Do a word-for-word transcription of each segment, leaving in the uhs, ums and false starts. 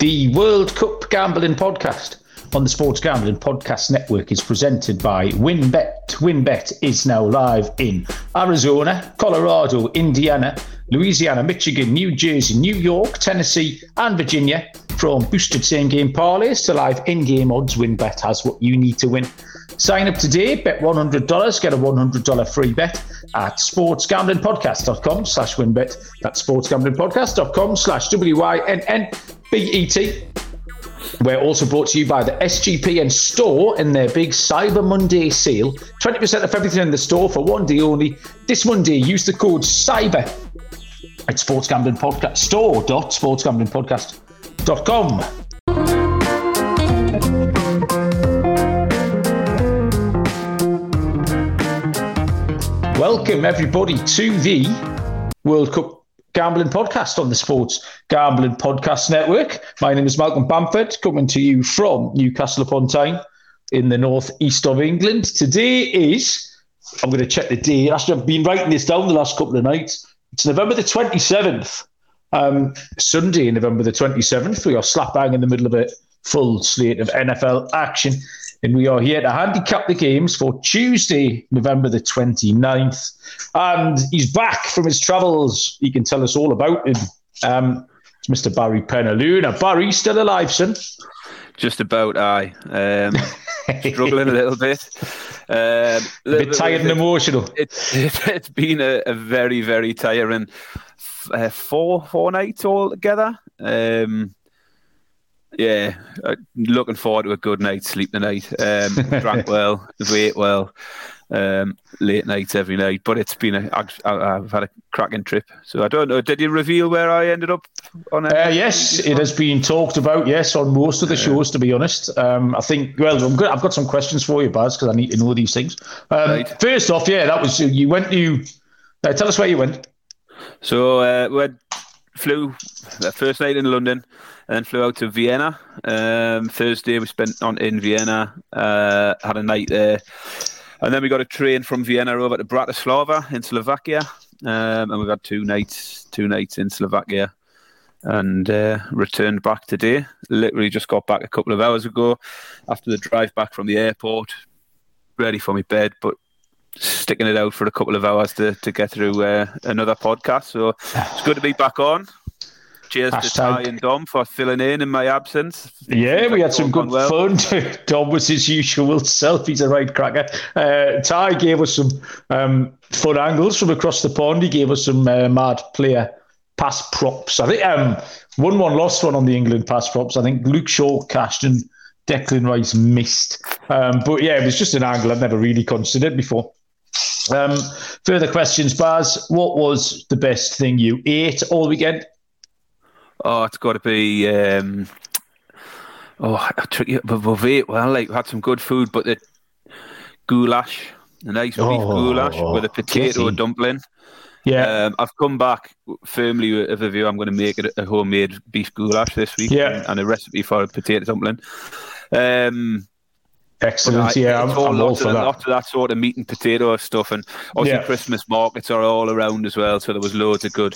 The World Cup Gambling Podcast on the Sports Gambling Podcast Network is presented by Winbet. Winbet is now live in Arizona, Colorado, Indiana, Louisiana, Michigan, New Jersey, New York, Tennessee and Virginia. From boosted same-game parlays to live in-game odds, Winbet has what you need to win. Sign up today, bet one hundred dollars, get a one hundred dollars free bet at sportsgamblingpodcast.com slash winbet. That's sportsgamblingpodcast.com slash W Y N N B E T. We're also brought to you by the S G P N store and their big Cyber Monday sale. twenty percent off everything in the store for one day only. This Monday, use the code CYBER at sportsgamblingpodcast store dot sportsgamblingpodcast dot com. Welcome everybody to the World Cup Gambling Podcast on the Sports Gambling Podcast Network. My name is Malcolm Bamford, coming to you from Newcastle upon Tyne in the northeast of England. Today is, I'm going to check the date, actually I've been writing this down the last couple of nights, it's November the twenty-seventh, um, Sunday November the twenty-seventh. We are slap bang in the middle of a full slate of N F L action. And we are here to handicap the games for Tuesday, November the twenty-ninth. And he's back from his travels. He can tell us all about him. Um, it's Mister Barry Penaluna. Barry, still alive, son? Just about, aye. Um, struggling a little bit. Um, a little bit, bit tired bit, and emotional. It, it, it's been a, a very, very tiring uh, four four nights altogether. Um Yeah, looking forward to a good night's sleep tonight. Um, drank well, ate well, um, late nights every night. But it's been a, I've, I've had a cracking trip. So I don't know. Did you reveal where I ended up on? A, uh, yes, it has been talked about. Yes, on most of the shows. To be honest, um, I think. Well, I'm good. I've got some questions for you, Baz, because I need to know these things. Um, right. First off, yeah, that was you went. You uh, tell us where you went. So uh, we had, flew the first night in London. And then flew out to Vienna. Um, Thursday we spent on in Vienna, uh, had a night there, and then we got a train from Vienna over to Bratislava in Slovakia, um, and we've had two nights, two nights in Slovakia, and uh, returned back today. Literally just got back a couple of hours ago after the drive back from the airport, ready for my bed, but sticking it out for a couple of hours to to get through uh, another podcast. So it's good to be back on. Cheers Hashtag. to Ty and Dom for filling in in my absence. Yeah, we had some good well. fun. Dom was his usual self. He's a right cracker. Uh, Ty gave us some um, fun angles from across the pond. He gave us some uh, mad player pass props. I think um, one one lost one on the England pass props. I think Luke Shaw cashed and Declan Rice missed. Um, but yeah, it was just an angle I've never really considered before. Um, further questions, Baz. What was the best thing you ate all weekend? Oh, it's got to be um, oh tricky. But we've ate well. Like, we've had some good food, but the goulash, a nice beef oh, goulash with a potato kitty. dumpling. Yeah, um, I've come back firmly with a view. I'm going to make it a homemade beef goulash this week. Yeah. and a recipe for a potato dumpling. Um, Excellent. I, yeah, I'm, all, I'm all for that. Lots of that sort of meat and potato stuff, and obviously yeah. Christmas markets are all around as well. So there was loads of good.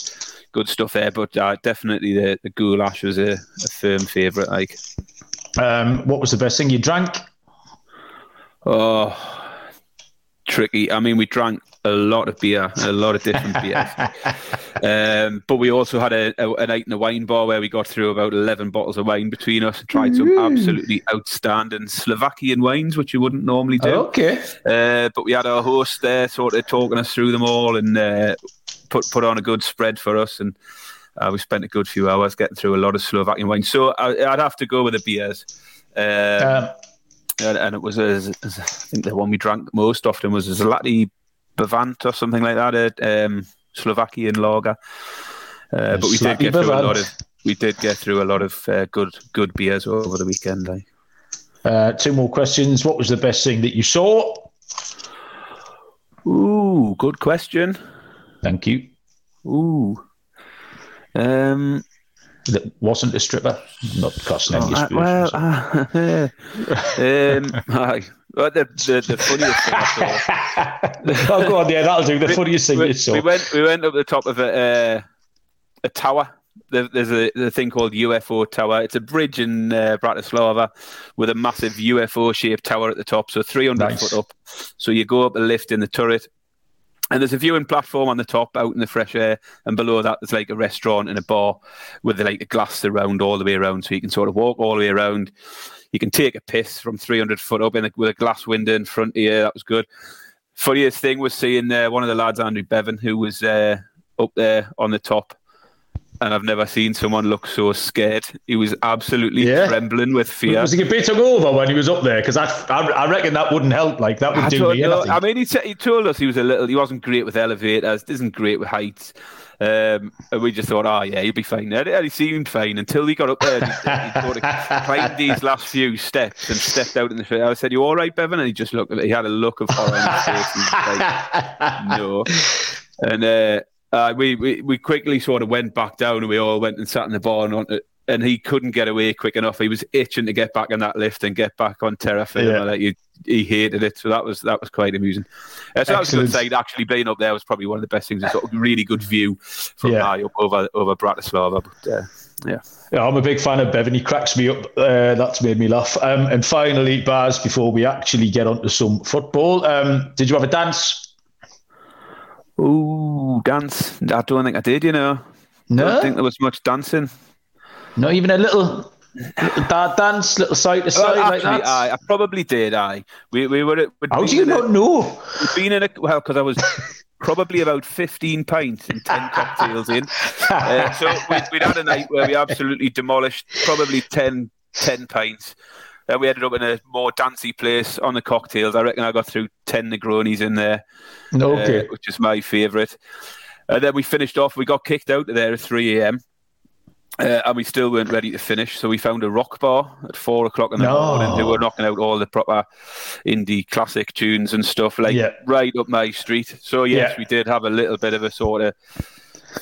Good stuff there, but uh, definitely the, the goulash was a, a firm favourite. Like, um, what was the best thing you drank? Oh, tricky. I mean, we drank a lot of beer, a lot of different beers, um, but we also had a, a, a night in a wine bar where we got through about eleven bottles of wine between us and tried some mm. absolutely outstanding Slovakian wines, which you wouldn't normally do. Okay, uh, but we had our host there, sort of talking us through them all, and. Uh, Put put on a good spread for us, and uh, we spent a good few hours getting through a lot of Slovakian wine. So I, I'd have to go with the beers, um, um, and, and it was a, a, I think the one we drank most often was a Zlatý Bažant or something like that, a um, Slovakian lager. Uh, but we did get through a lot of we did get through a lot of uh, good good beers over the weekend. Like. Uh, two more questions. What was the best thing that you saw? Ooh, good question. Thank you. Ooh. Um, that wasn't a stripper. Not costing any oh, well, uh, yeah. um, I, well, the, the, the funniest thing I saw. Oh, go on, yeah, that'll do. The we, funniest thing we, you saw. We went, we went up the top of a, uh, a tower There's a, a thing called U F O Tower. It's a bridge in uh, Bratislava with a massive U F O-shaped tower at the top, so three hundred nice. Foot up. So you go up a lift in the turret, and there's a viewing platform on the top out in the fresh air, and below that there's like a restaurant and a bar with like a glass around all the way around, so you can sort of walk all the way around. You can take a piss from three hundred foot up in a, with a glass window in front of you. That was good. Funniest thing was seeing uh, one of the lads, Andrew Bevan, who was uh, up there on the top. And I've never seen someone look so scared. He was absolutely yeah. trembling with fear. Was he a bit hungover when he was up there? Because I, I, I reckon that wouldn't help. Like that would I do me anything. I mean, he, t- he told us he was a little. He wasn't great with elevators. Isn't great with heights. Um, and we just thought, oh yeah, he'll be fine. And he seemed fine until he got up there. And he sort of climbed these last few steps and stepped out in the street. I said, "You all right, Bevan?" And he just looked at me. He had a look of horror on his face. He was like, no, and. Uh, Uh, we, we we quickly sort of went back down, and we all went and sat in the bar, and, on, and he couldn't get away quick enough. He was itching to get back in that lift and get back on terra firma. Yeah. Like he, he hated it, so that was that was quite amusing. Uh, so that was a good sight. Actually, being up there was probably one of the best things. It's got a really good view from yeah. high up over over Bratislava. But, uh, yeah. yeah, I'm a big fan of Bevan. He cracks me up. Uh, that's made me laugh. Um, and finally, Baz, before we actually get onto some football, um, did you have a dance? Ooh, dance. I don't think I did, you know. No? I don't think there was much dancing. Not even a little, little dad dance, little side to side well, like that? I, I probably did, I. We, we were, How do you not a, know? We'd been in a... Well, because I was... probably about fifteen pints and ten cocktails in. Uh, so we'd, we'd had a night where we absolutely demolished probably ten, ten pints. Then we ended up in a more dancey place on the cocktails. I reckon I got through ten Negronis in there, okay. uh, which is my favourite. And then we finished off. We got kicked out of there at three a.m. Uh, and we still weren't ready to finish. So we found a rock bar at four o'clock in the no. morning who were knocking out all the proper indie classic tunes and stuff, like yeah. right up my street. So, yes, yeah. we did have a little bit of a sort of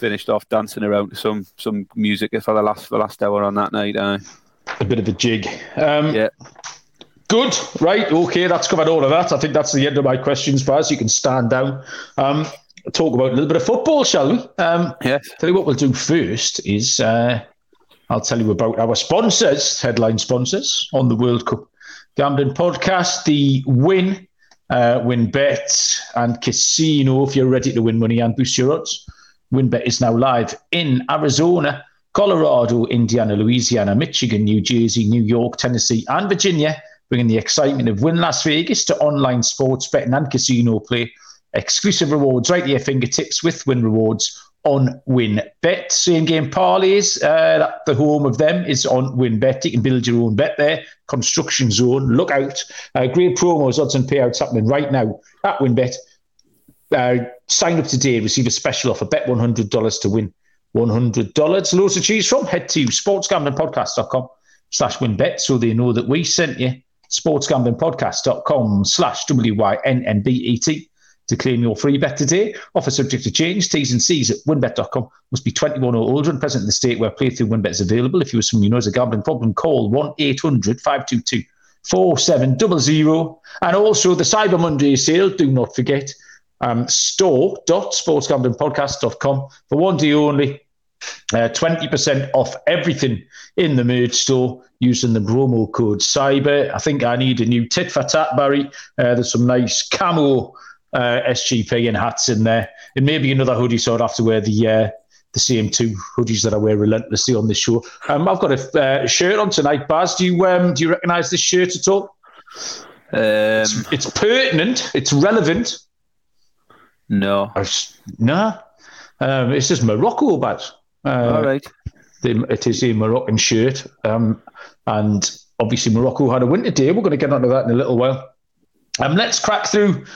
finished off dancing around to some, some music for the last, the last hour on that night, I a bit of a jig. Um, yeah. Good. Right. Okay. That's covered all of that. I think that's the end of my questions, Baz. You can stand down. Um, talk about a little bit of football, shall we? Um, yes. Tell you what we'll do first is uh, I'll tell you about our sponsors, headline sponsors on the World Cup Gambling Podcast, the Win, uh, Winbet and Casino. If you're ready to win money and boost your odds, Winbet is now live in Arizona, Colorado, Indiana, Louisiana, Michigan, New Jersey, New York, Tennessee, and Virginia, bringing the excitement of Win Las Vegas to online sports betting and casino play. Exclusive rewards right at your fingertips with Win Rewards on WinBet. Same game parlays, uh, the home of them is on WinBet. You can build your own bet there. Construction Zone, look out. Uh, great promos, odds and payouts happening right now at WinBet. Uh, sign up today, receive a special offer. Bet one hundred dollars to win one hundred dollars. Loads of cheese from. Head to sportsgamblingpodcast.com slash winbet so they know that we sent you. Sportsgamblingpodcast.com slash W Y N N B E T to claim your free bet today. Offer subject to change. T's and C's at winbet dot com. Must be twenty-one or older and present in the state where playthrough winbet is available. If you or someone has a gambling problem, call one eight hundred five two two four seven zero zero. And also the Cyber Monday sale, do not forget. Um, store dot sports gambling podcast dot com for one day only, uh, twenty percent off everything in the merch store using the promo code Cyber. I think I need a new tit for tat, Barry. Uh, there's some nice camo uh, S G P and hats in there, and maybe another hoodie, so I'd have to wear the uh, the same two hoodies that I wear relentlessly on this show. Um, I've got a uh, shirt on tonight, Baz. Do you um, do you recognise this shirt at all? Um, it's, it's pertinent. It's relevant. No, no, um, it's just Morocco, but uh, all right, the, it is a Moroccan shirt, um, and obviously Morocco had a winter day. We're going to get onto that in a little while. Um, let's crack through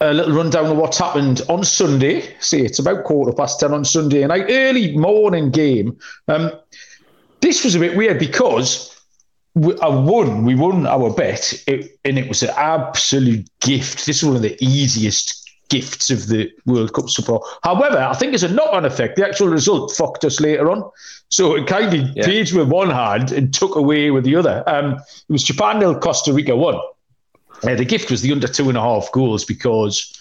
a little rundown of what's happened on Sunday. See, it's about quarter past ten on Sunday night, early morning game. Um, this was a bit weird because we, I won. We won our bet, it, and it was an absolute gift. This was one of the easiest gifts of the World Cup support. However, I think it's a knock-on effect. The actual result fucked us later on. So it kind of yeah. paid with one hand and took away with the other. Um, it was Japan nil, Costa Rica one. Uh, the gift was the under two and a half goals because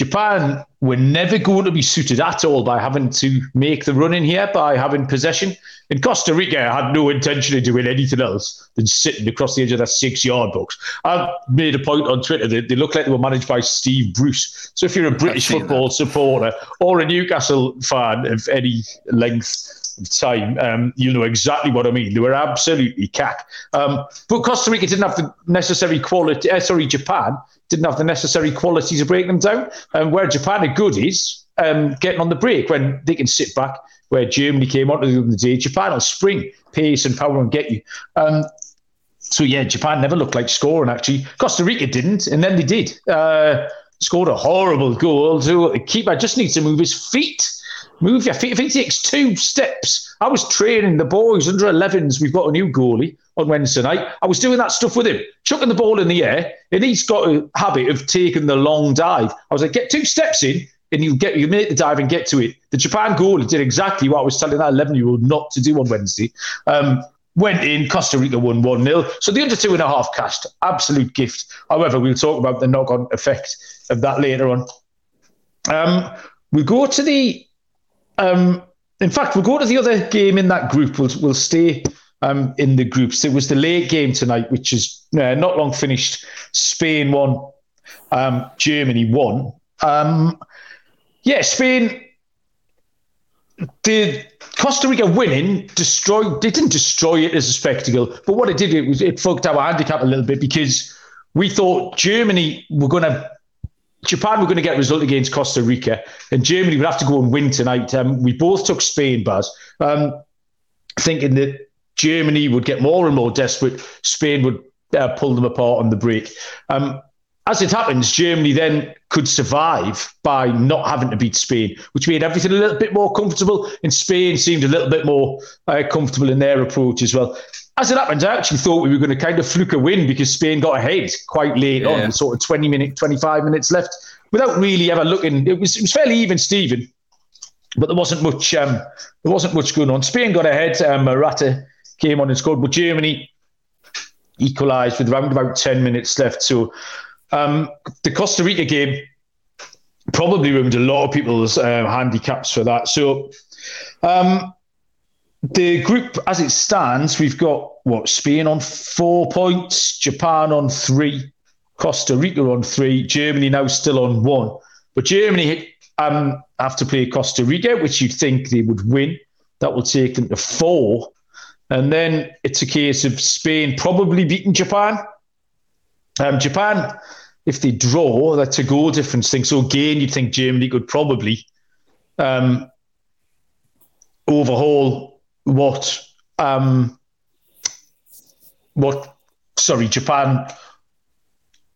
Japan were never going to be suited at all by having to make the run in here by having possession. And Costa Rica had no intention of doing anything else than sitting across the edge of that six-yard box. I made a point on Twitter that they looked like they were managed by Steve Bruce. So if you're a British football that. supporter or a Newcastle fan of any length of time, um, you know exactly what I mean. They were absolutely cack. Um, but Costa Rica didn't have the necessary quality. Uh, sorry, Japan didn't have the necessary quality to break them down. And um, where Japan are good is um, getting on the break when they can sit back, where Germany came on to the other day. Japan will spring, pace and power and get you. Um, so, yeah, Japan never looked like scoring, actually. Costa Rica didn't, and then they did. Uh, scored a horrible goal. So the keeper just needs to move his feet. Move your feet. If he takes two steps, I was training the boys, under elevens, we've got a new goalie on Wednesday night. I was doing that stuff with him, chucking the ball in the air, and he's got a habit of taking the long dive. I was like, get two steps in, and you get you make the dive and get to it. The Japan goalie did exactly what I was telling that eleven-year-old not to do on Wednesday. Um, went in, Costa Rica won one nil. So the under two and a half cashed, absolute gift. However, we'll talk about the knock-on effect of that later on. Um, we go to the... Um, in fact, we'll go to the other game in that group. We'll, we'll stay um, in the groups. It was the late game tonight, which is uh, not long finished. Spain won, um, Germany won. Um, yeah, Spain, the Costa Rica winning destroyed. They didn't destroy it as a spectacle, but what it did it was it fucked our handicap a little bit because we thought Germany were going to. Japan were going to get a result against Costa Rica, and Germany would have to go and win tonight. Um, we both took Spain, Baz, um, thinking that Germany would get more and more desperate. Spain would uh, pull them apart on the break. Um, as it happens, Germany then could survive by not having to beat Spain, which made everything a little bit more comfortable, and Spain seemed a little bit more uh, comfortable in their approach as well. As it happens, I actually thought we were going to kind of fluke a win because Spain got ahead quite late yeah. on, sort of twenty minutes, twenty-five minutes left, without really ever looking. It was it was fairly even, Stephen, but there wasn't much um, there wasn't much going on. Spain got ahead, um, Morata came on and scored, but Germany equalised with around about ten minutes left. So um, the Costa Rica game probably ruined a lot of people's uh, handicaps for that. So... Um, The group, as it stands, we've got, what, Spain on four points, Japan on three, Costa Rica on three, Germany now still on one. But Germany um, have to play Costa Rica, which you'd think they would win. That will take them to four. And then it's a case of Spain probably beating Japan. Um, Japan, if they draw, that's a goal difference thing. So again, you'd think Germany could probably um, overhaul... What, um, what? Sorry, Japan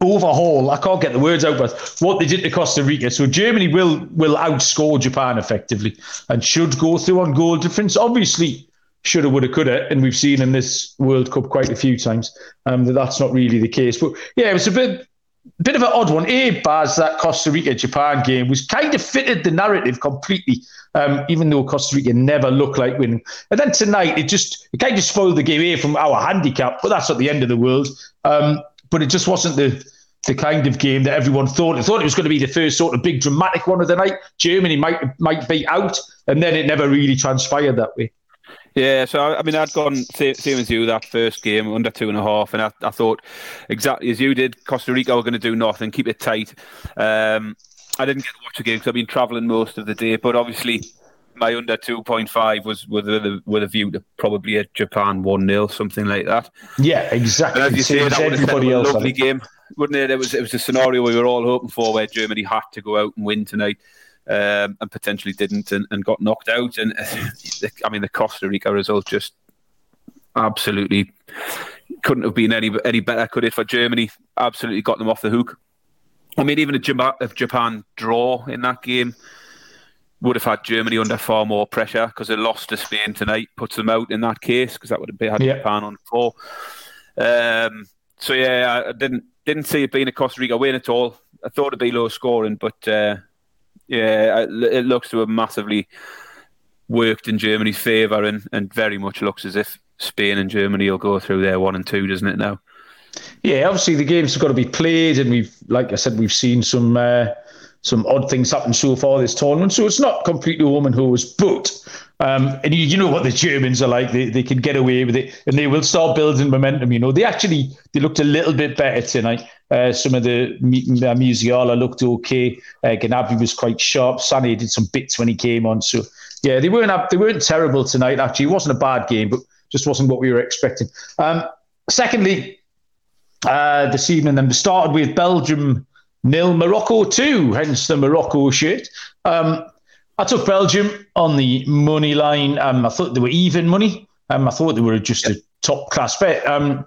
overhaul. I can't get the words out, but what they did to Costa Rica. So Germany will will outscore Japan effectively and should go through on goal difference. Obviously, shoulda, woulda, coulda, and we've seen in this World Cup quite a few times um, that that's not really the case. But yeah, it was a bit bit of an odd one. Eh, Baz, that Costa Rica Japan game was kind of fitted the narrative completely. Um, even though Costa Rica never looked like winning. And then tonight, it just it kind of spoiled the game here from our handicap, but that's not the end of the world. Um, but it just wasn't the the kind of game that everyone thought. I thought it was going to be the first sort of big dramatic one of the night. Germany might might be out, and then it never really transpired that way. Yeah, so I mean, I'd gone same, same as you that first game under two and a half, and I, I thought exactly as you did, Costa Rica were going to do nothing, keep it tight. Um, I didn't get to watch the game because I've been travelling most of the day, but obviously my under two point five was with a, with a view to probably a Japan one nil, something like that. Yeah, exactly. And as you say, that would have been a lovely game, wouldn't it? It was, it was a scenario we were all hoping for where Germany had to go out and win tonight um, and potentially didn't and, and got knocked out. And I mean, the Costa Rica result just absolutely couldn't have been any any better, could it, for Germany? Absolutely got them off the hook. I mean, even a Japan draw in that game would have had Germany under far more pressure because they lost to Spain tonight, puts them out in that case because that would have been had yeah. Japan on four. Um, so yeah, I didn't didn't see it being a Costa Rica win at all. I thought it'd be low scoring, but uh, yeah, it looks to have massively worked in Germany's favour, and, and very much looks as if Spain and Germany will go through their one and two, doesn't it now? Yeah, obviously the games have got to be played, and we've, like I said, we've seen some uh, some odd things happened so far this tournament. So it's not completely home and hose, but um, and you, you know what the Germans are like. They they can get away with it, and they will start building momentum. You know, they actually they looked a little bit better tonight. Uh, some of the uh, Musiala looked okay. Uh, Gnabry was quite sharp. Sani did some bits when he came on. So yeah, they weren't they weren't terrible tonight. Actually, it wasn't a bad game, but just wasn't what we were expecting. Um, secondly, uh, this evening, then we started with Belgium nil, Morocco two, hence the Morocco shirt. Um, I took Belgium on the money line. Um, I thought they were even money. Um, I thought they were just a top-class bet. Um,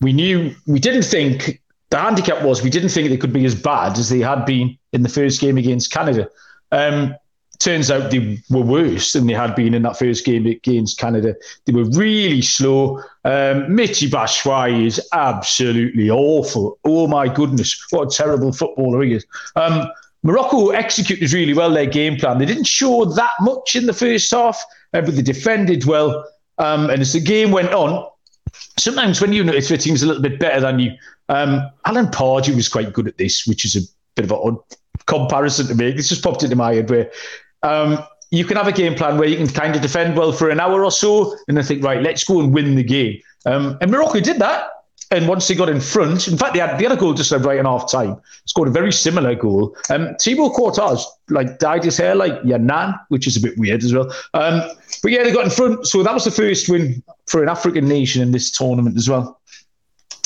we knew, we didn't think, the handicap was, we didn't think they could be as bad as they had been in the first game against Canada. Um, turns out they were worse than they had been in that first game against Canada. They were really slow. Um, Michy Batshuayi is absolutely awful. Oh my goodness, what a terrible footballer he is. Um, Morocco executed really well their game plan. They didn't show that much in the first half, but they defended well. Um, and as the game went on, sometimes when you notice your team's a little bit better than you, um, Alan Pardew was quite good at this, which is a bit of an odd comparison to make. This just popped into my head where... Um, you can have a game plan where you can kind of defend well for an hour or so and then think, right, let's go and win the game. Um, and Morocco did that. And once they got in front, in fact, they had the other goal just right in half time. Scored a very similar goal. Um, Thibaut Courtais, like, dyed his hair like your nan, which is a bit weird as well. Um, but yeah, they got in front. So that was the first win for an African nation in this tournament as well.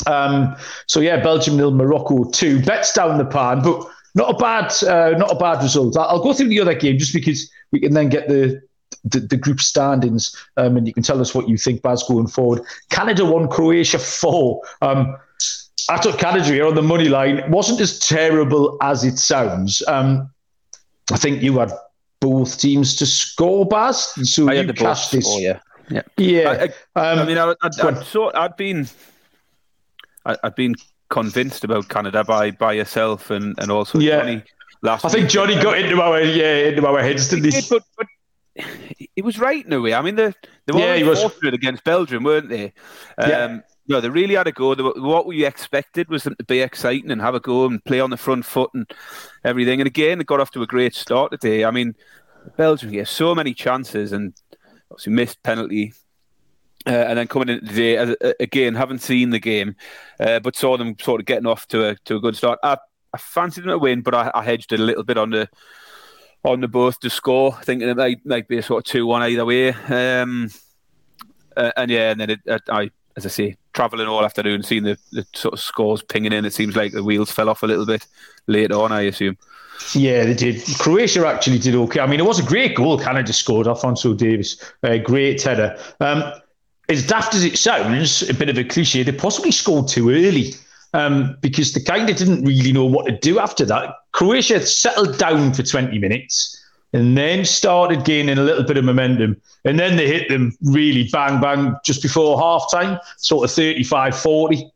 Um, so yeah, Belgium nil, Morocco two. Bets down the pan, but... Not a bad, uh, not a bad result. I'll go through the other game just because we can then get the the, the group standings, um, and you can tell us what you think, Baz, going forward. Canada one, Croatia four. Um, I took Canada here on the money line. It wasn't as terrible as it sounds. Um, I think you had both teams to score, Baz. So I you had cast this. Score, yeah, yeah. yeah. I, I, um, I mean, I, I'd, I'd sort, I'd been, I, I'd been. convinced about Canada by by yourself and, and also yeah. Johnny last I think week. Johnny got into our yeah into our heads didn't he? Did, but, but it was right in a way. I mean they they were yeah, fortunate against Belgium, weren't they? Um, yeah. No, they really had a go. They were, what we expected was them to be exciting and have a go and play on the front foot and everything. And again, they got off to a great start today. I mean, Belgium gave so many chances and obviously missed penalty. Uh, and then coming in today, uh, again, haven't seen the game, uh, but saw them sort of getting off to a to a good start. I, I fancied them to win, but I, I hedged it a little bit on the on the both to score, thinking it might, might be a sort of two one either way. Um, uh, and yeah, and then it, I, I, as I say, travelling all afternoon, seeing the, the sort of scores pinging in, it seems like the wheels fell off a little bit later on, I assume. Yeah, they did. Croatia actually did okay. I mean, it was a great goal Canada scored, Alphonso Davies, a great header. Um, As daft as it sounds, a bit of a cliche, they possibly scored too early um, because they kind of didn't really know what to do after that. Croatia settled down for twenty minutes and then started gaining a little bit of momentum. And then they hit them really bang, bang, just before half-time, sort of thirty-five forty.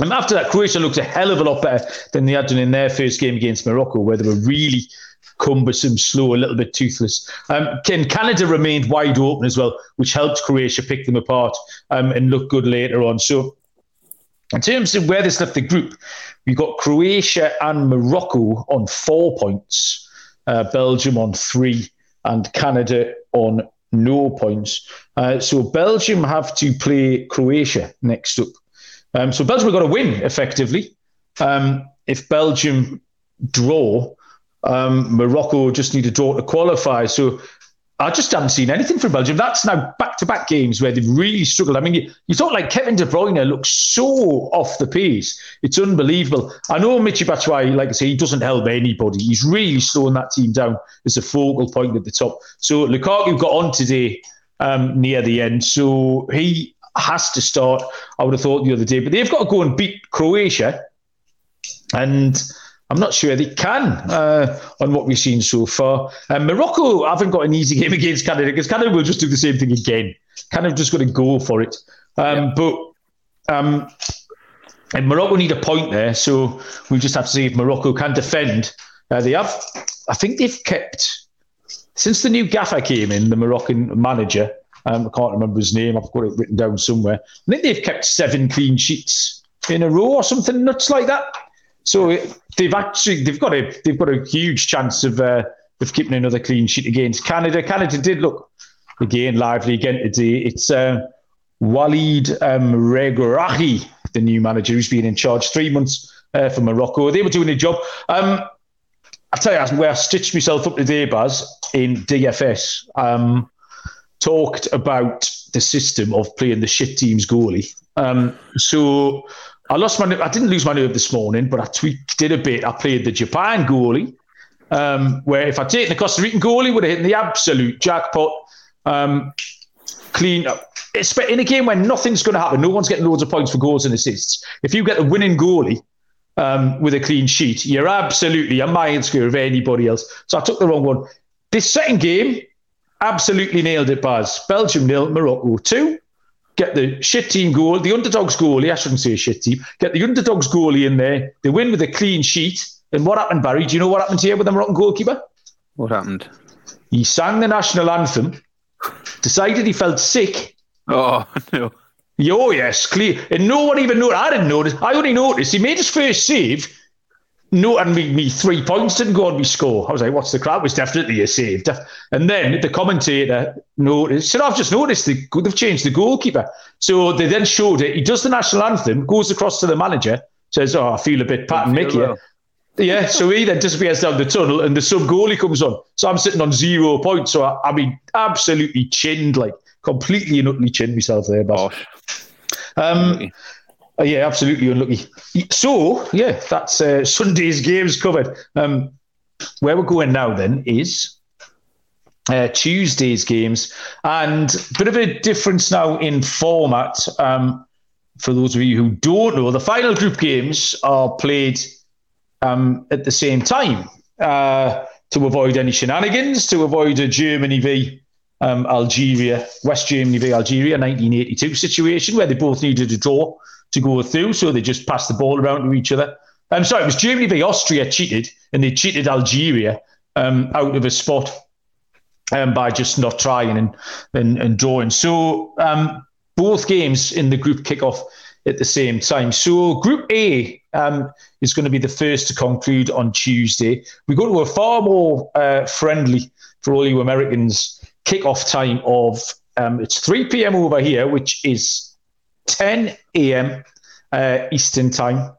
And after that, Croatia looked a hell of a lot better than they had done in their first game against Morocco, where they were really cumbersome, slow, a little bit toothless. Um, Canada remained wide open as well, which helped Croatia pick them apart um, and look good later on. So in terms of where this left the group, we've got Croatia and Morocco on four points, uh, Belgium on three, and Canada on no points. Uh, so Belgium have to play Croatia next up. Um, so Belgium have got to win, effectively. Um, if Belgium draw... Um, Morocco just need a draw to qualify. So I just haven't seen anything from Belgium. That's now back-to-back games where they've really struggled. I mean, you, you thought like Kevin De Bruyne looks so off the pace. It's unbelievable. I know Michy Batshuayi, like I say, he doesn't help anybody. He's really slowing that team down as a focal point at the top. So Lukaku got on today um, near the end. So he has to start, I would have thought, the other day. But they've got to go and beat Croatia. And... I'm not sure they can uh, on what we've seen so far. Um, Morocco haven't got an easy game against Canada because Canada will just do the same thing again. Canada just got to go for it. Um, yeah. But um, and Morocco need a point there, so we just have to see if Morocco can defend. Uh, they have, I think they've kept, since the new gaffer came in, the Moroccan manager, um, I can't remember his name, I've got it written down somewhere. I think they've kept seven clean sheets in a row or something nuts like that. So it, they've actually they've got a they've got a huge chance of uh, of keeping another clean sheet against Canada. Canada did look again lively again today. It's uh, Walid um, Regrahi, the new manager who's been in charge three months uh, for Morocco. They were doing a job. Um, I tell you where I stitched myself up today, Baz, in D F S. Um, talked about the system of playing the shit team's goalie. Um, so I lost my I didn't lose my nerve this morning, but I tweaked it a bit. I played the Japan goalie, um, where if I'd taken the Costa Rican goalie, would have hit the absolute jackpot. Um, clean up. It's in a game where nothing's going to happen. No one's getting loads of points for goals and assists. If you get the winning goalie um, with a clean sheet, you're absolutely a mind screw of anybody else. So I took the wrong one. This second game, absolutely nailed it, Baz. Belgium nil, Morocco two. Get the shit team goal, the underdogs goalie. I shouldn't say shit team. Get the underdogs goalie in there. They win with a clean sheet. And what happened, Barry? Do you know what happened here with the Moroccan goalkeeper? What happened? He sang the national anthem, decided he felt sick. Oh, no. Oh, yes, clear. And no one even noticed. I didn't notice. I only noticed. He made his first save. No, and me, me three points didn't go on me score. I was like, what's the crap? It was definitely a save. And then the commentator noticed, said, I've just noticed they, they've changed the goalkeeper. So they then showed it. He does the national anthem, goes across to the manager, says, oh, I feel a bit Pat and Mick here. Yeah, so he then disappears down the tunnel and the sub-goalie comes on. So I'm sitting on zero points. So I, I mean, absolutely chinned, like completely and utterly chinned myself there. But, um, yeah, absolutely unlucky. So, yeah, that's uh, Sunday's games covered. Um, where we're going now then is uh, Tuesday's games. And a bit of a difference now in format. Um, for those of you who don't know, the final group games are played um, at the same time uh, to avoid any shenanigans, to avoid a Germany v um, Algeria, West Germany v Algeria nineteen eighty-two situation where they both needed a draw to go through, so they just passed the ball around to each other. I'm sorry, it was Germany v Austria cheated, and they cheated Algeria um, out of a spot um, by just not trying and and, and drawing. So um, both games in the group kick off at the same time. So Group A um, is going to be the first to conclude on Tuesday. We go to a far more uh, friendly, for all you Americans, kick-off time of um, it's three p.m. over here, which is ten a.m. Uh, Eastern time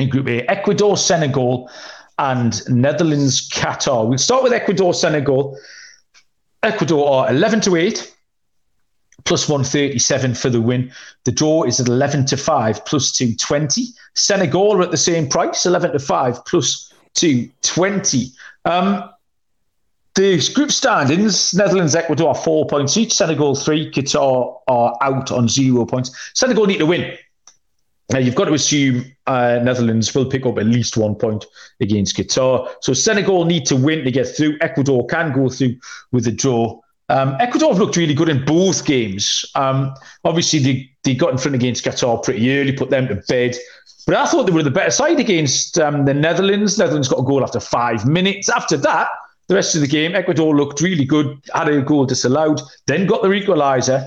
in Group A. Ecuador, Senegal, and Netherlands, Qatar. We'll start with Ecuador, Senegal. Ecuador are eleven to eight, plus one thirty-seven for the win. The draw is at eleven to five, plus two twenty. Senegal are at the same price, eleven to five, plus two twenty. Um, The group standings, Netherlands, Ecuador, four points each. Senegal, three. Qatar are out on zero points. Senegal need to win. Now, you've got to assume uh, Netherlands will pick up at least one point against Qatar. So Senegal need to win to get through. Ecuador can go through with a draw. Um, Ecuador have looked really good in both games. Um, obviously, they, they got in front against Qatar pretty early, put them to bed. But I thought they were the better side against um, the Netherlands. Netherlands got a goal after five minutes. After that, the rest of the game, Ecuador looked really good, had a goal disallowed, then got their equaliser.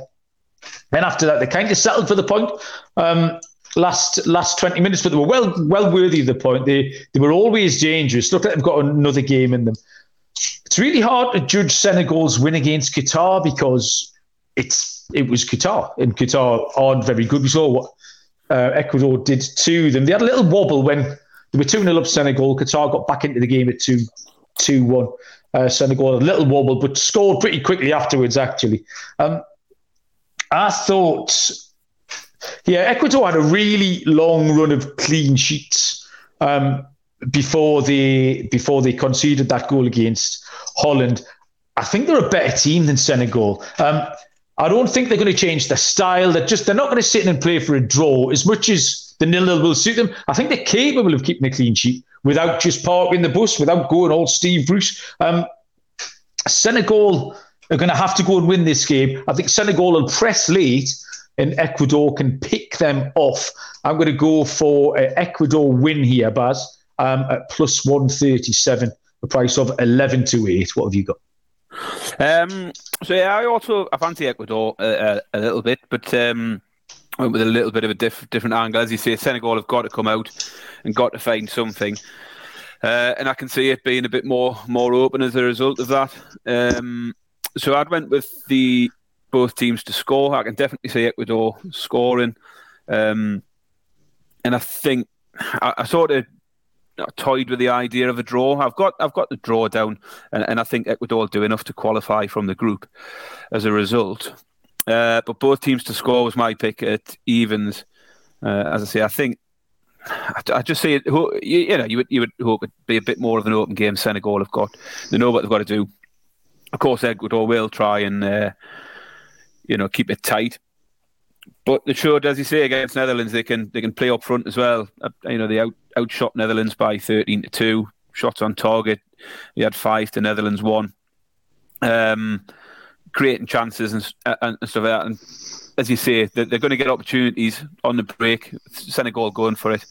Then after that, they kind of settled for the point um, last last twenty minutes, but they were well well worthy of the point. They they were always dangerous. Looked like they've got another game in them. It's really hard to judge Senegal's win against Qatar because it's it was Qatar, and Qatar aren't very good. We saw what uh, Ecuador did to them. They had a little wobble when they were two nil up Senegal. Qatar got back into the game at two. two one. Uh, Senegal, a little wobble, but scored pretty quickly afterwards, actually. Um, I thought, yeah, Ecuador had a really long run of clean sheets um, before they before they conceded that goal against Holland. I think they're a better team than Senegal. Um, I don't think they're going to change their style. They're just they're not going to sit in and play for a draw as much as the nil-nil will suit them. I think they're capable of keeping a clean sheet without just parking the bus, without going all Steve Bruce. Um, Senegal are going to have to go and win this game. I think Senegal will press late and Ecuador can pick them off. I'm going to go for an Ecuador win here, Baz, um, at plus one thirty-seven, the price of eleven to eight. What have you got? Um, so, yeah, I also I fancy Ecuador a, a, a little bit, but um, went with a little bit of a diff- different angle. As you say, Senegal have got to come out and got to find something. Uh, and I can see it being a bit more more open as a result of that. Um, so I'd went with the both teams to score. I can definitely see Ecuador scoring. Um, and I think I, I sort of I toyed with the idea of a draw. I've got I've got the draw down, and, and I think Ecuador will do enough to qualify from the group as a result. Uh, but both teams to score was my pick at evens. Uh, as I say, I think I, I just see it. You, you know, you would you would hope it'd be a bit more of an open game. Senegal have got they know what they've got to do. Of course, Ecuador will try and uh, you know keep it tight. But they showed, as you say, against Netherlands, they can they can play up front as well. You know, they out, outshot Netherlands by thirteen to two, shots on target. They had five to Netherlands one, um, creating chances and, and and stuff like that. And as you say, they're, they're going to get opportunities on the break. Senegal going for it,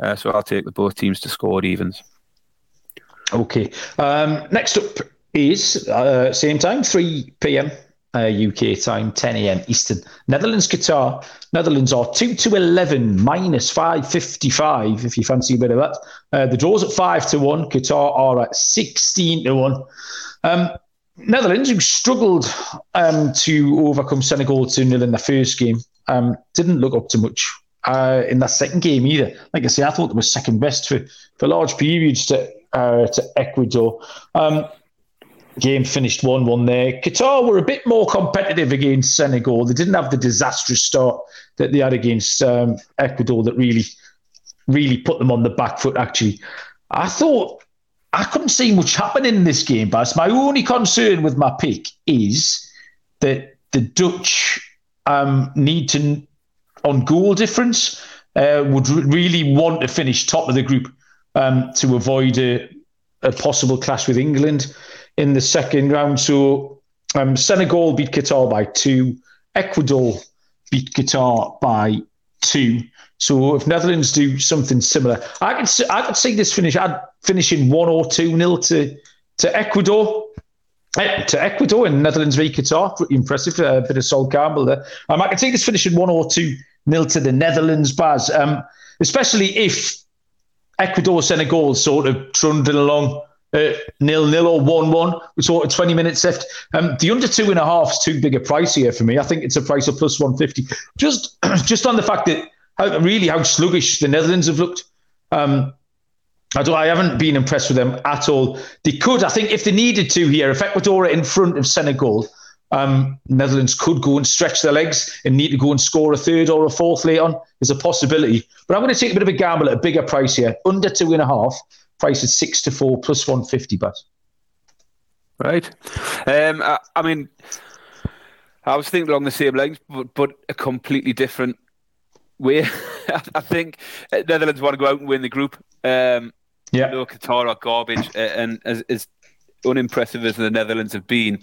uh, so I'll take the both teams to score at evens. Okay. Um, next up is uh, same time, three p.m. Uh, U K time, ten a.m. Eastern. Netherlands, Qatar. Netherlands are two to eleven, minus five fifty-five, if you fancy a bit of that. Uh, the draw's at five to one. Qatar are at sixteen to one. Um, Netherlands, who struggled um, to overcome Senegal two nil in the first game, um, didn't look up to much uh, in that second game either. Like I say, I thought they were second best for, for large periods to, uh, to Ecuador. Um, Game finished one one there. Qatar were a bit more competitive against Senegal. They didn't have the disastrous start that they had against um, Ecuador that really, really put them on the back foot, actually. I thought I couldn't see much happening in this game, Baz. My only concern with my pick is that the Dutch um, need to, on goal difference, uh, would really want to finish top of the group um, to avoid a, a possible clash with England in the second round. So um, Senegal beat Qatar by two. Ecuador beat Qatar by two. So if Netherlands do something similar, I could see, I could see this finish. I'd finish in one or two nil to to Ecuador, to Ecuador in Netherlands v Qatar. Pretty impressive, a bit of Sol Campbell there. Um, I could see this finish in one or two nil to the Netherlands, Baz. Um, especially if Ecuador Senegal sort of trundling along. Uh, nil-nil or one-one, with sort of twenty minutes left. Um, the under two and a half is too big a price here for me. I think it's a price of plus one fifty. Just just on the fact that how, really how sluggish the Netherlands have looked. Um, I, don't, I haven't been impressed with them at all. They could, I think, if they needed to here, if Ecuador are in front of Senegal, um, Netherlands could go and stretch their legs and need to go and score a third or a fourth later on. There's a possibility. But I'm going to take a bit of a gamble at a bigger price here. Under two and a half. Price is six to four plus one fifty, but right. Um, I, I mean, I was thinking along the same lines, but, but a completely different way. I, I think Netherlands want to go out and win the group. Um, yeah, no, Qatar are garbage, uh, and as, as unimpressive as the Netherlands have been,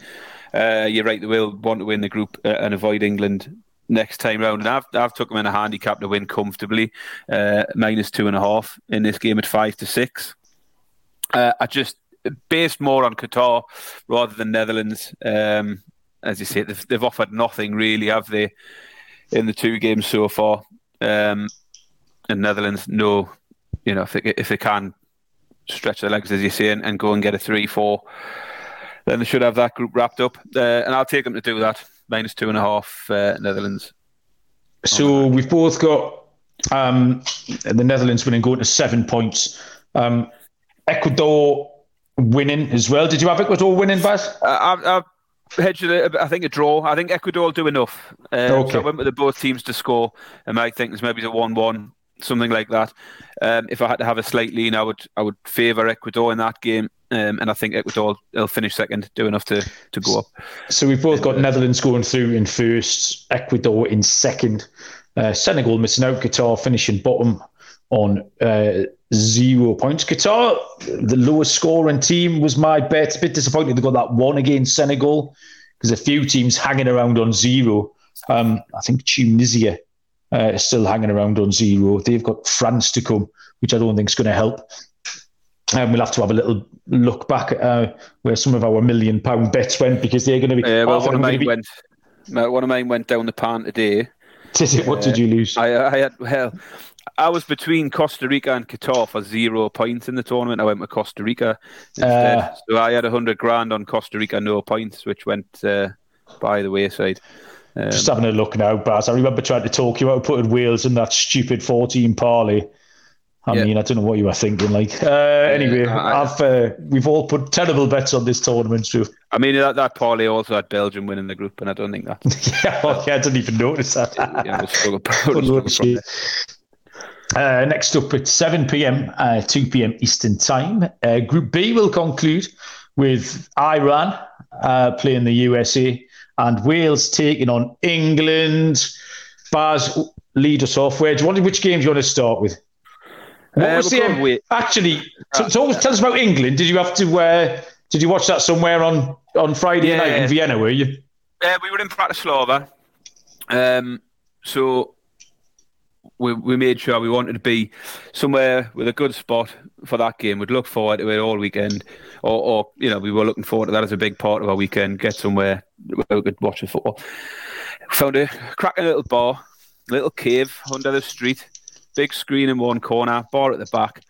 uh, you're right. They will want to win the group uh, and avoid England next time round. And I've I've took them in a handicap to win comfortably, uh, minus two and a half in this game at five to six. Uh, I just based more on Qatar rather than Netherlands. Um, as you say, they've, they've offered nothing really, have they, in the two games so far? Um, and Netherlands, no, you know, if they, if they can stretch their legs, as you say, and, and go and get a three, four, then they should have that group wrapped up. Uh, and I'll take them to do that. Minus two and a half, uh, Netherlands. So we've both got um, the Netherlands winning, going to seven points. Um, Ecuador winning as well. Did you have Ecuador winning, Baz? I've, I've hedged it, I think, a draw. I think Ecuador will do enough. Uh, okay. So I went with the both teams to score, and I think there's maybe a one one, something like that. Um, if I had to have a slight lean, I would I would favour Ecuador in that game, um, and I think Ecuador will finish second, do enough to, to go up. So we've both got uh, Netherlands going through in first, Ecuador in second, uh, Senegal missing out, Qatar finishing bottom on uh, zero points. Qatar, the lowest scoring team, was my bet. A bit disappointed they got that one against Senegal, because a few teams hanging around on zero. Um, I think Tunisia Uh, still hanging around on zero. They've got France to come, which I don't think is going to help. And um, we'll have to have a little look back at uh, where some of our million pound bets went, because they're going to be. Yeah, well, one of mine be... went. One of mine went down the pan today, Tizzy, what did you lose? Uh, I, I had well, I was between Costa Rica and Qatar for zero points in the tournament. I went with Costa Rica instead. Uh, so I had a hundred grand on Costa Rica, no points, which went uh, by the wayside. Um, just having a look now, Baz. I remember trying to talk you out putting Wales in that stupid fourteen parlay. I yeah. mean, I don't know what you were thinking. Like, uh, anyway, uh, I, I've uh, we've all put terrible bets on this tournament. So. I mean, that, that parlay also had Belgium winning the group, and I don't think that. yeah, well, yeah, I didn't even notice that. yeah, struggle, struggle, struggle uh, next up at seven p.m, uh, two p.m. Eastern Time. Uh, Group B will conclude with Iran uh, playing the U S A and Wales taking on England. Baz, lead us off. Where do you want? Which game do you want to start with? What uh, was we'll the um, actually? So, so tell us about England. Did you have to? Uh, did you watch that somewhere on, on Friday yeah. night in Vienna? Were you? Uh, we were in Bratislava, um, so we we made sure we wanted to be somewhere with a good spot for that game. We'd look forward to it all weekend, or, or you know, we were looking forward to that as a big part of our weekend. Get somewhere where we could watch the football. Found a cracking little bar, little cave under the street. Big screen in one corner, bar at the back.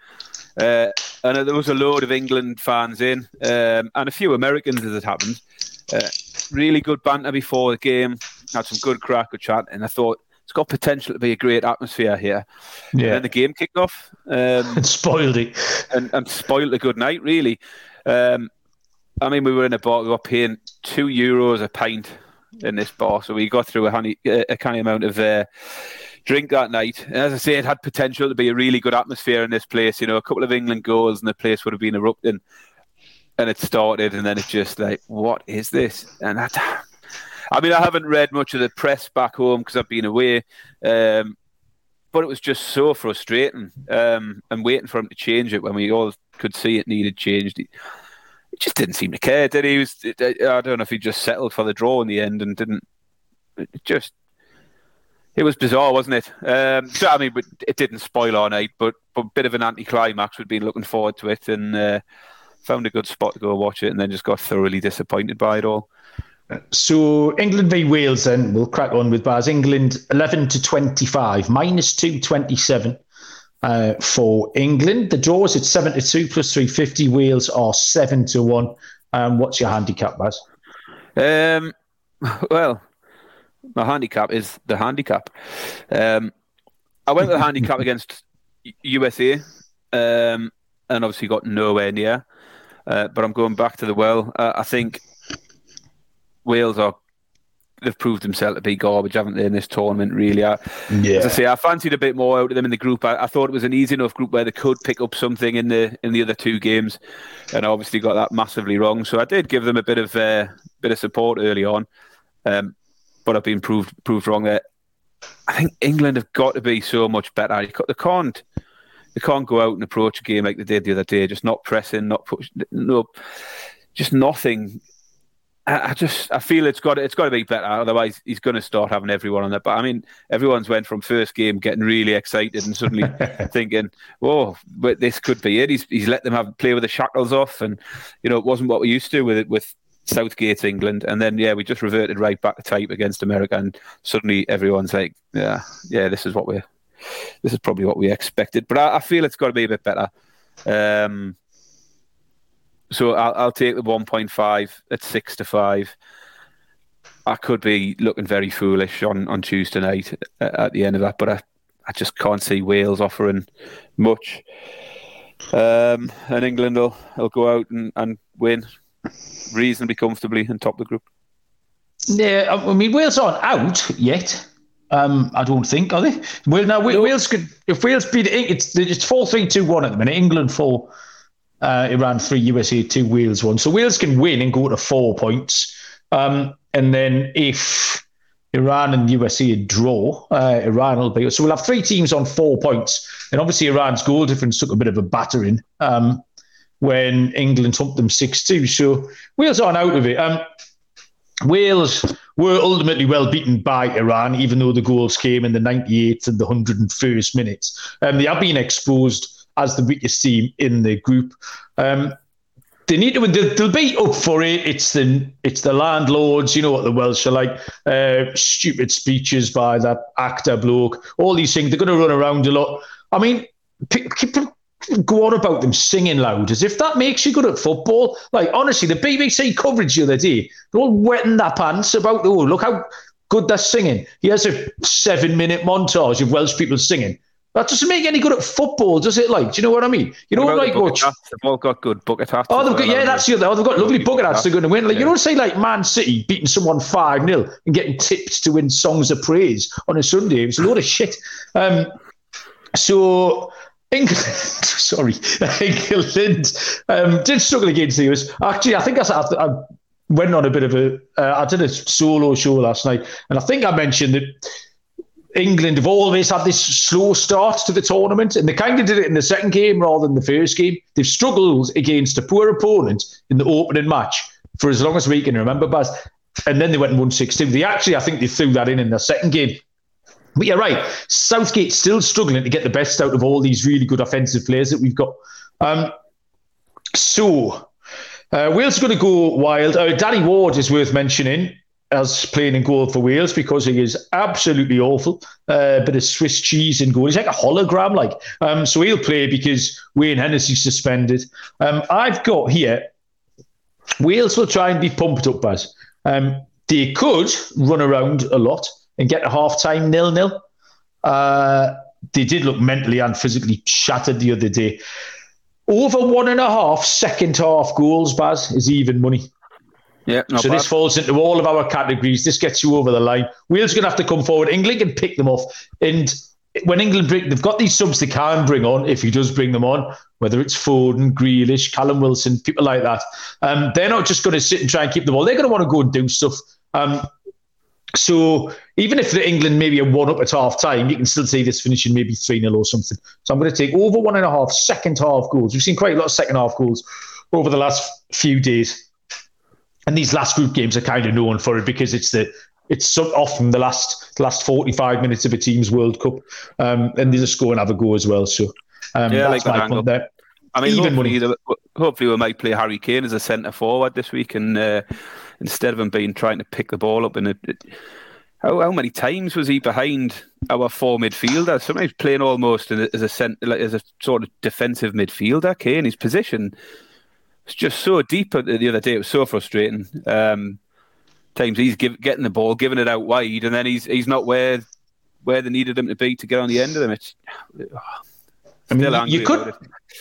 Uh, and there was a load of England fans in, um, and a few Americans as it happened. Uh, really good banter before the game. Had some good crack, good chat. And I thought, it's got potential to be a great atmosphere here. Yeah. And then the game kicked off. Um, and spoiled it. And, and spoiled a good night, really. Um, I mean, we were in a bar, we were paying two euros a pint in this bar. So we got through a canny, a canny amount of... Uh, drink that night. And as I say, it had potential to be a really good atmosphere in this place. You know, a couple of England goals and the place would have been erupting. And it started and then it's just like, what is this? And that, I mean, I haven't read much of the press back home because I've been away. Um, but it was just so frustrating. Um, and waiting for him to change it when we all could see it needed changed. He just didn't seem to care, did he? He was, I don't know if he just settled for the draw in the end and didn't... It just... It was bizarre, wasn't it? Um, so, I mean, it didn't spoil our night, but, but a bit of an anticlimax. We'd been looking forward to it and uh, found a good spot to go watch it and then just got thoroughly disappointed by it all. So, England v Wales then. We'll crack on with Baz. England, eleven to twenty-five, minus two twenty-seven uh, for England. The draw is at seven to two, plus three fifty. Wales are seven to one. Um, what's your handicap, Baz? Um, well... My handicap is the handicap. Um, I went with the handicap against U S A um, and obviously got nowhere near. Uh, but I'm going back to the well. Uh, I think Wales are, they've proved themselves to be garbage, haven't they, in this tournament, really? I, yeah. As I say, I fancied a bit more out of them in the group. I, I thought it was an easy enough group where they could pick up something in the in the other two games. And I obviously got that massively wrong. So I did give them a bit of, uh, bit of support early on. Um, But I've been proved proved wrong there. I think England have got to be so much better. They can't they can't go out and approach a game like they did the other day. Just not pressing, not push, no, just nothing. I, I just I feel it's got it's got to be better. Otherwise, he's going to start having everyone on their back. I mean, everyone's went from first game getting really excited and suddenly thinking, "Oh, but this could be it." He's he's let them have play with the shackles off, and you know it wasn't what we used to with it with. Southgate, England, and then yeah, we just reverted right back to type against America, and suddenly everyone's like, yeah, yeah, this is what we, this is probably what we expected. But I, I feel it's got to be a bit better. Um, so I'll, I'll take the one point five at six to five. I could be looking very foolish on, on Tuesday night at, at the end of that, but I, I just can't see Wales offering much. Um, and England will, will go out and, and win. Reasonably comfortably and top the group. Yeah, I mean Wales aren't out yet. Um, I don't think, are they? Well, now no. Wales could. If Wales beat it, it's it's four three two one at the minute. England four, uh, Iran three, U S A two, Wales one. So Wales can win and go to four points. Um, and then if Iran and U S A draw, uh, Iran will be. So we'll have three teams on four points. And obviously Iran's goal difference took a bit of a battering. Um. When England humped them six two. So Wales aren't out of it. Um, Wales were ultimately well beaten by Iran, even though the goals came in the ninety-eighth and the one hundred and first minutes. Um, they have been exposed as the weakest team in the group. Um, They need to. They'll be up for it. It's the it's the landlords. You know what the Welsh are like. Uh, stupid speeches by that actor bloke. All these things. They're going to run around a lot. I mean, p- p- go on about them singing loud as if that makes you good at football. Like honestly, the B B C coverage the other day, they're all wetting their pants about oh look how good they're singing. He has a seven minute montage of Welsh people singing. That doesn't make any good at football, does it? Like, do you know what I mean? You know, like, oh, they've all got good bucket hats. Oh, they've got yeah, that's the other. Oh, they've got lovely bucket hats. They're going to win. Like, yeah. You don't say like Man City beating someone five nil and getting tipped to win songs of praise on a Sunday. It's a load of shit. Um, so England, sorry, England um, did struggle against the U S. Actually, I think I, I went on a bit of a. Uh, I did a solo show last night, and I think I mentioned that. England have always had this slow start to the tournament, and they kind of did it in the second game rather than the first game. They've struggled against a poor opponent in the opening match for as long as we can remember, Baz. And then they went and won six two. They actually, I think they threw that in in their second game. But you're right, Southgate's still struggling to get the best out of all these really good offensive players that we've got. Um, so, uh, Wales are going to go wild. Uh, Danny Ward is worth mentioning as playing in goal for Wales because he is absolutely awful. A uh, bit of Swiss cheese in goal. He's like a hologram, like. Um, so he'll play because Wayne Hennessey's suspended. Um, I've got here, Wales will try and be pumped up, Baz. Um, they could run around a lot and get a half-time nil nil. Uh, they did look mentally and physically shattered the other day. Over one and a half second-half goals, Baz, is even money. Yeah, so bad. This falls into all of our categories. This gets you over the line. Wales are going to have to come forward. England can pick them off. And when England bring, they've got these subs they can bring on, if he does bring them on, whether it's Foden, Grealish, Callum Wilson, people like that. Um, they're not just going to sit and try and keep the ball. They're going to want to go and do stuff. Um, so even if the England maybe a one up at half time, you can still see this finishing maybe three nil or something. So I'm going to take over one and a half second half goals. We've seen quite a lot of second half goals over the last few days. And these last group games are kind of known for it because it's the it's so often the last last forty-five minutes of a team's World Cup, um, and they'll score and have a go as well. So um, yeah, that's like my point there. I mean, Even hopefully, money. hopefully we might play Harry Kane as a centre forward this week, and uh, instead of him being trying to pick the ball up, and it, it, how how many times was he behind our four midfielders? Sometimes playing almost as a centre, like as a sort of defensive midfielder. Kane, his position. It's just so deep the other day. It was so frustrating. Um, times he's give, getting the ball, giving it out wide, and then he's he's not where where they needed him to be to get on the end of them. It's, oh, I mean, you could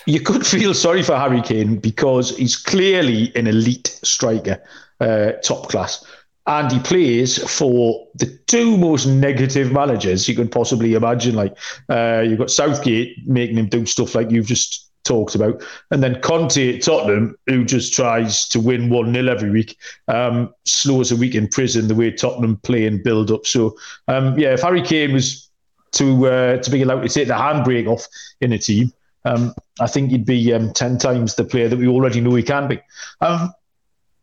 you could feel sorry for Harry Kane because he's clearly an elite striker, uh, top class, and he plays for the two most negative managers you could possibly imagine. Like uh, you've got Southgate making him do stuff like you've just talked about, and then Conte at Tottenham, who just tries to win one nil every week, um, slow as a week in prison the way Tottenham play and build up. So um, yeah, if Harry Kane was to uh, to be allowed to take the handbrake off in a team, um, I think he'd be um, ten times the player that we already know he can be. Um,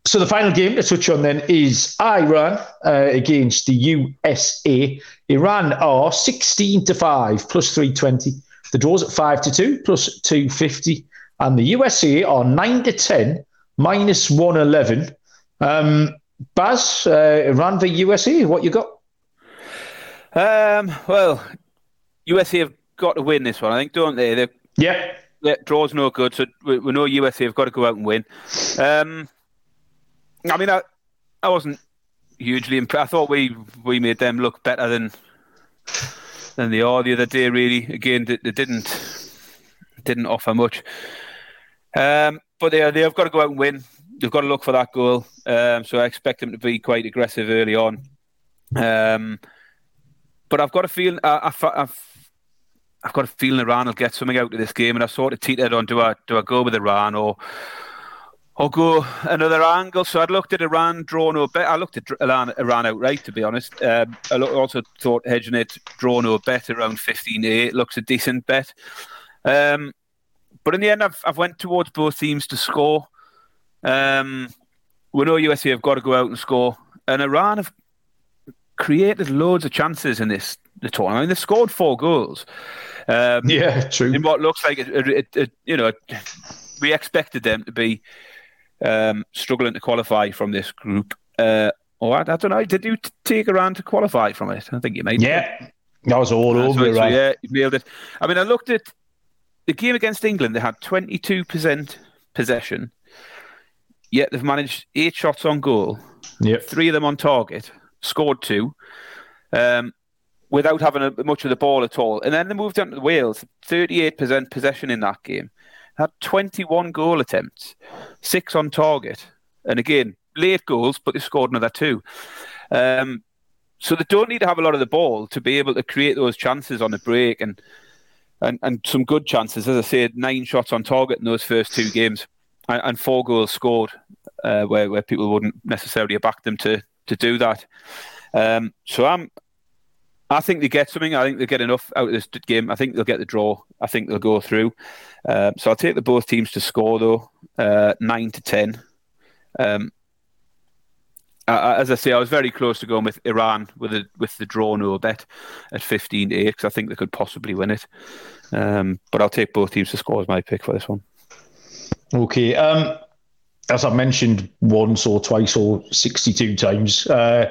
so the final game to touch on then is Iran uh, against the U S A. Iran are sixteen to five plus three twenty. The draw's at five to two, plus two fifty. And the U S A are nine to ten, minus one eleven. Um, Baz, uh, Iran v U S A, what you got? Um, well, U S A have got to win this one, I think, don't they? They're, yeah. The draw's no good, so we, we know U S A have got to go out and win. Um, I mean, I, I wasn't hugely impressed. I thought we, we made them look better than... than they are the other day, really. Again, they, they didn't didn't offer much. Um, but they, they've got to go out and win. They've got to look for that goal. Um, so I expect them to be quite aggressive early on. Um, but I've got a feeling I, I've, I've I've got a feeling Iran will get something out of this game, and I sort of teetered on do I do I go with Iran or or go another angle. So I looked at Iran draw no bet. I looked at Iran, Iran outright, to be honest. Um, I look, also thought hedging it, draw no bet around fifteen to eight looks a decent bet. Um, but in the end, I've, I've went towards both teams to score. Um, we know U S A have got to go out and score. And Iran have created loads of chances in this the tournament. I mean, they've scored four goals. Um, yeah, true. In what looks like, a, a, a, a, you know, we expected them to be um, struggling to qualify from this group. Uh, or I, I don't know, did you take a round to qualify from it? I think you made yeah. it. Yeah, I was all over it, right? So, yeah, you nailed it. I mean, I looked at the game against England. They had twenty-two percent possession, yet they've managed eight shots on goal, yep. three of them on target, scored two, um, without having a, much of the ball at all. And then they moved on to Wales, thirty-eight percent possession in that game. Had twenty-one goal attempts, six on target. And again, late goals, but they scored another two. Um, so they don't need to have a lot of the ball to be able to create those chances on the break and and, and some good chances. As I said, nine shots on target in those first two games and, and four goals scored uh, where, where people wouldn't necessarily have backed them to, to do that. Um, so I'm... I think they get something. I think they get enough out of this game. I think they'll get the draw. I think they'll go through. Um, so I'll take the both teams to score, though, uh, nine to ten. Um, I, as I say, I was very close to going with Iran with a, with the draw no bet at fifteen to eight because I think they could possibly win it. Um, but I'll take both teams to score as my pick for this one. Okay. Um, as I've mentioned once or twice or sixty-two times, uh,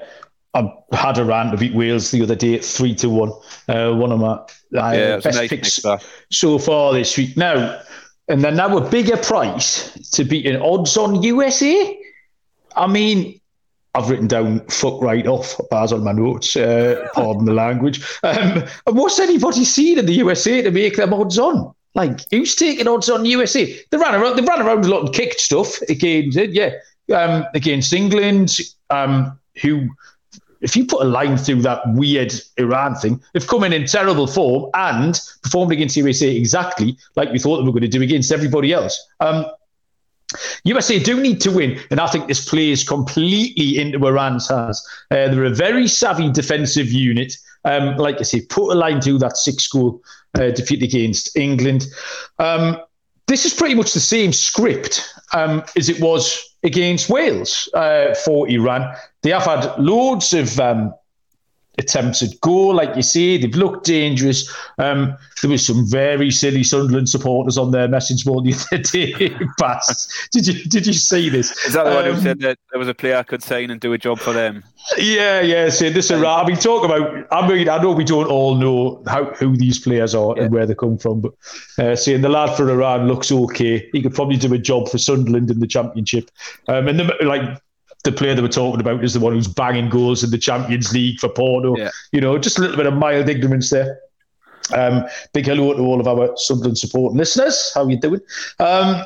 I had a rant to beat Wales the other day at three to one. Uh, one of my uh, yeah, best nice picks pick so far this week. Now, and then now a bigger price to beat an odds on U S A. I mean, I've written down fuck right off bars on my notes. Uh, pardon the language. Um, and what's anybody seen in the U S A to make them odds on? Like, who's taking odds on U S A? They ran around. They ran around a lot and kicked stuff. Again, did yeah um, against England, um, who. If you put a line through that weird Iran thing, they've come in in terrible form and performed against U S A exactly like we thought they were going to do against everybody else. Um, U S A do need to win, and I think this plays completely into Iran's hands. Uh, they're a very savvy defensive unit. Um, like I say, put a line through that six-goal uh, defeat against England. Um, this is pretty much the same script um, as it was against Wales uh, for Iran. They have had loads of um, attempts at goal, like you say. They've looked dangerous. Um, there was some very silly Sunderland supporters on their message board the other day. Pass. Did you did you see this? Is that the um, one who said that there was a player I could sign and do a job for them? Yeah, yeah. So this Iran. I mean, talk about. I mean, I know we don't all know how who these players are yeah. and where they come from, but uh, saying the lad for Iran looks okay. He could probably do a job for Sunderland in the Championship, um, and the, like. The player they were talking about is the one who's banging goals in the Champions League for Porto. Yeah. You know, just a little bit of mild ignorance there. Um, big hello to all of our Sunderland support listeners. How are you doing? Um,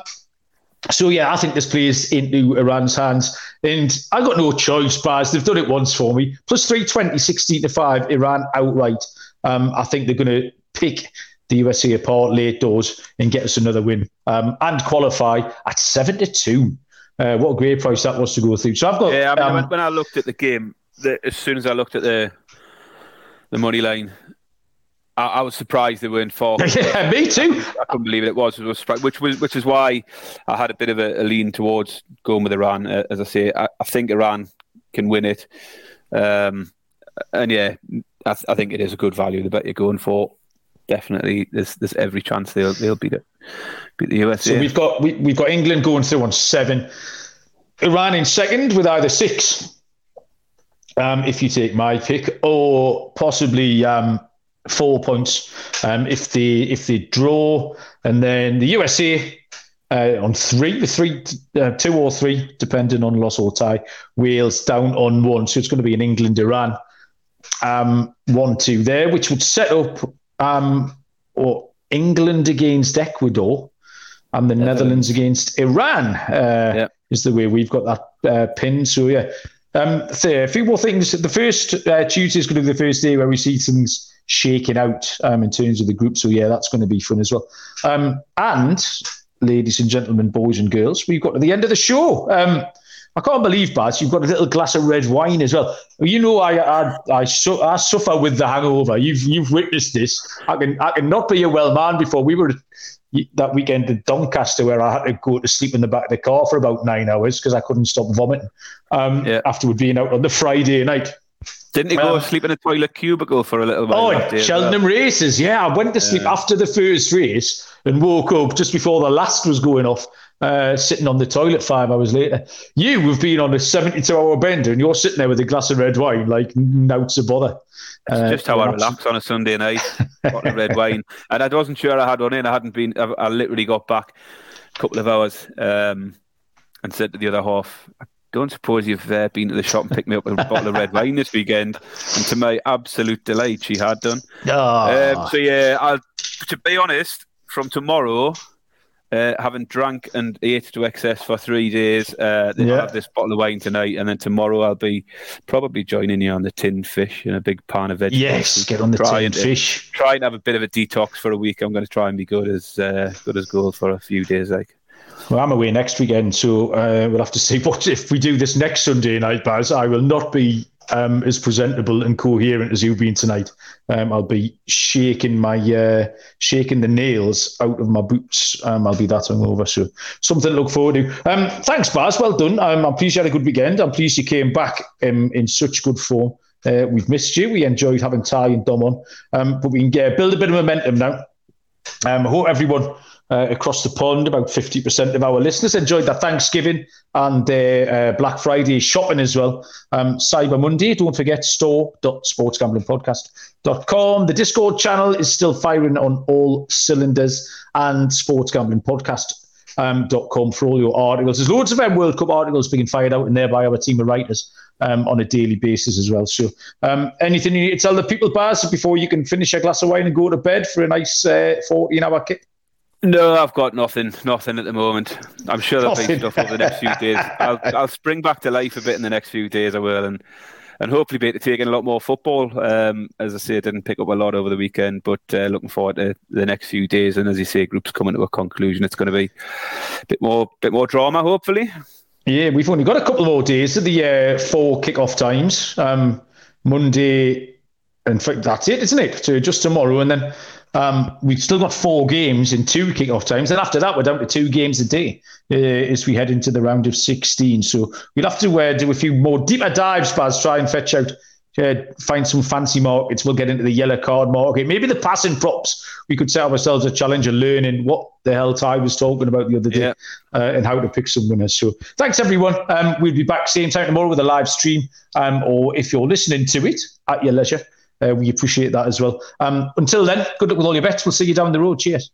so, yeah, I think this plays into Iran's hands. And I got no choice, Baz. They've done it once for me. Plus three twenty, sixteen to five, Iran outright. Um, I think they're going to pick the U S A apart late doors and get us another win um, and qualify at seven to two. Uh, what a great price that was to go through. So I've got. Yeah, I mean, um, when I looked at the game, the, as soon as I looked at the the money line, I, I was surprised they weren't four. Yeah, me too. I couldn't believe it. It was, it was which was which is why I had a bit of a, a lean towards going with Iran. Uh, as I say, I, I think Iran can win it, um, and yeah, I, I think it is a good value. The bet you're going for. Definitely, there's there's every chance they'll they'll beat it, beat the U S A. So we've got we, we've got England going through on seven, Iran in second with either six, um, if you take my pick, or possibly um, four points um, if they if they draw, and then the U S A uh, on three, three uh, two or three, depending on loss or tie. Wales down on one, so it's going to be an England Iran um, one two there, which would set up. Um, or England against Ecuador and the Netherlands, Netherlands against Iran uh, yeah. is the way we've got that uh, pinned. So, yeah. Um, so a few more things. The first uh, Tuesday is going to be the first day where we see things shaking out um, in terms of the group. So, yeah, that's going to be fun as well. Um, and, ladies and gentlemen, boys and girls, we've got to the end of the show. Um, I can't believe, Baz, you've got a little glass of red wine as well. You know, I I I, su- I suffer with the hangover. You've you've witnessed this. I can I can not be a well man before we were that weekend at Doncaster where I had to go to sleep in the back of the car for about nine hours because I couldn't stop vomiting um, yeah. after being out on the Friday night. Didn't you go um, sleep in a toilet cubicle for a little bit? Oh, Cheltenham races, yeah. I went to sleep yeah. after the first race and woke up just before the last was going off. uh, sitting on the toilet five hours later. You have been on a seventy-two hour bender and you're sitting there with a glass of red wine, like, no to bother. That's uh, just how I relax on a Sunday night, got a red wine. And I wasn't sure I had one in. I hadn't been, I, I literally got back a couple of hours um, and said to the other half, don't suppose you've uh, been to the shop and picked me up a bottle of red wine this weekend? And to my absolute delight, she had done. Oh. Um, so, yeah, I'll, to be honest, from tomorrow, uh, having drank and ate to excess for three days, uh, yeah. I'll have this bottle of wine tonight. And then tomorrow, I'll be probably joining you on the tin fish and a big pan of vegetables. Yes, get on the tin fish. Try and have a bit of a detox for a week. I'm going to try and be good as uh, good as gold for a few days, like. Well, I'm away next weekend, so uh, we'll have to see. What if we do this next Sunday night, Baz? I will not be um, as presentable and coherent as you've been tonight. Um, I'll be shaking my uh, shaking the nails out of my boots. Um, I'll be that hungover, so something to look forward to. Um, thanks, Baz. Well done. Um, I'm pleased you had a good weekend. I'm pleased you came back um, in such good form. Uh, we've missed you. We enjoyed having Ty and Dom on, um, but we can get, build a bit of momentum now. Um, I hope everyone. Uh, across the pond, about fifty percent of our listeners enjoyed their Thanksgiving and their uh, Black Friday shopping as well. Um, Cyber Monday, don't forget store dot sports gambling podcast dot com. The Discord channel is still firing on all cylinders, and sports gambling podcast dot com for all your articles. There's loads of um, World Cup articles being fired out in there by our team of writers um, on a daily basis as well. So um, anything you need to tell the people, Baz, before you can finish a glass of wine and go to bed for a nice uh, fourteen hour kick? No, I've got nothing, nothing at the moment. I'm sure there'll be stuff over the next few days. I'll, I'll spring back to life a bit in the next few days, I will, and and hopefully be able to take in a lot more football. Um, as I say, I didn't pick up a lot over the weekend, but uh, looking forward to the next few days. And as you say, group's coming to a conclusion. It's going to be a bit more, bit more drama, hopefully. Yeah, we've only got a couple more days of the uh, four kickoff times. Um, Monday, and that's it, isn't it? So just tomorrow, and then. Um, we've still got four games in two kickoff times, and after that we're down to two games a day uh, as we head into the round of sixteen. So we'll have to uh, do a few more deeper dives, Baz, try and fetch out, uh, find some fancy markets. We'll get into the yellow card market, maybe the passing props. We could set ourselves a challenge of learning what the hell Ty was talking about the other day yeah. uh, and how to pick some winners. So thanks everyone. Um, we'll be back same time tomorrow with a live stream, um, or if you're listening to it at your leisure. Uh, we appreciate that as well. Um, until then, good luck with all your bets. We'll see you down the road. Cheers.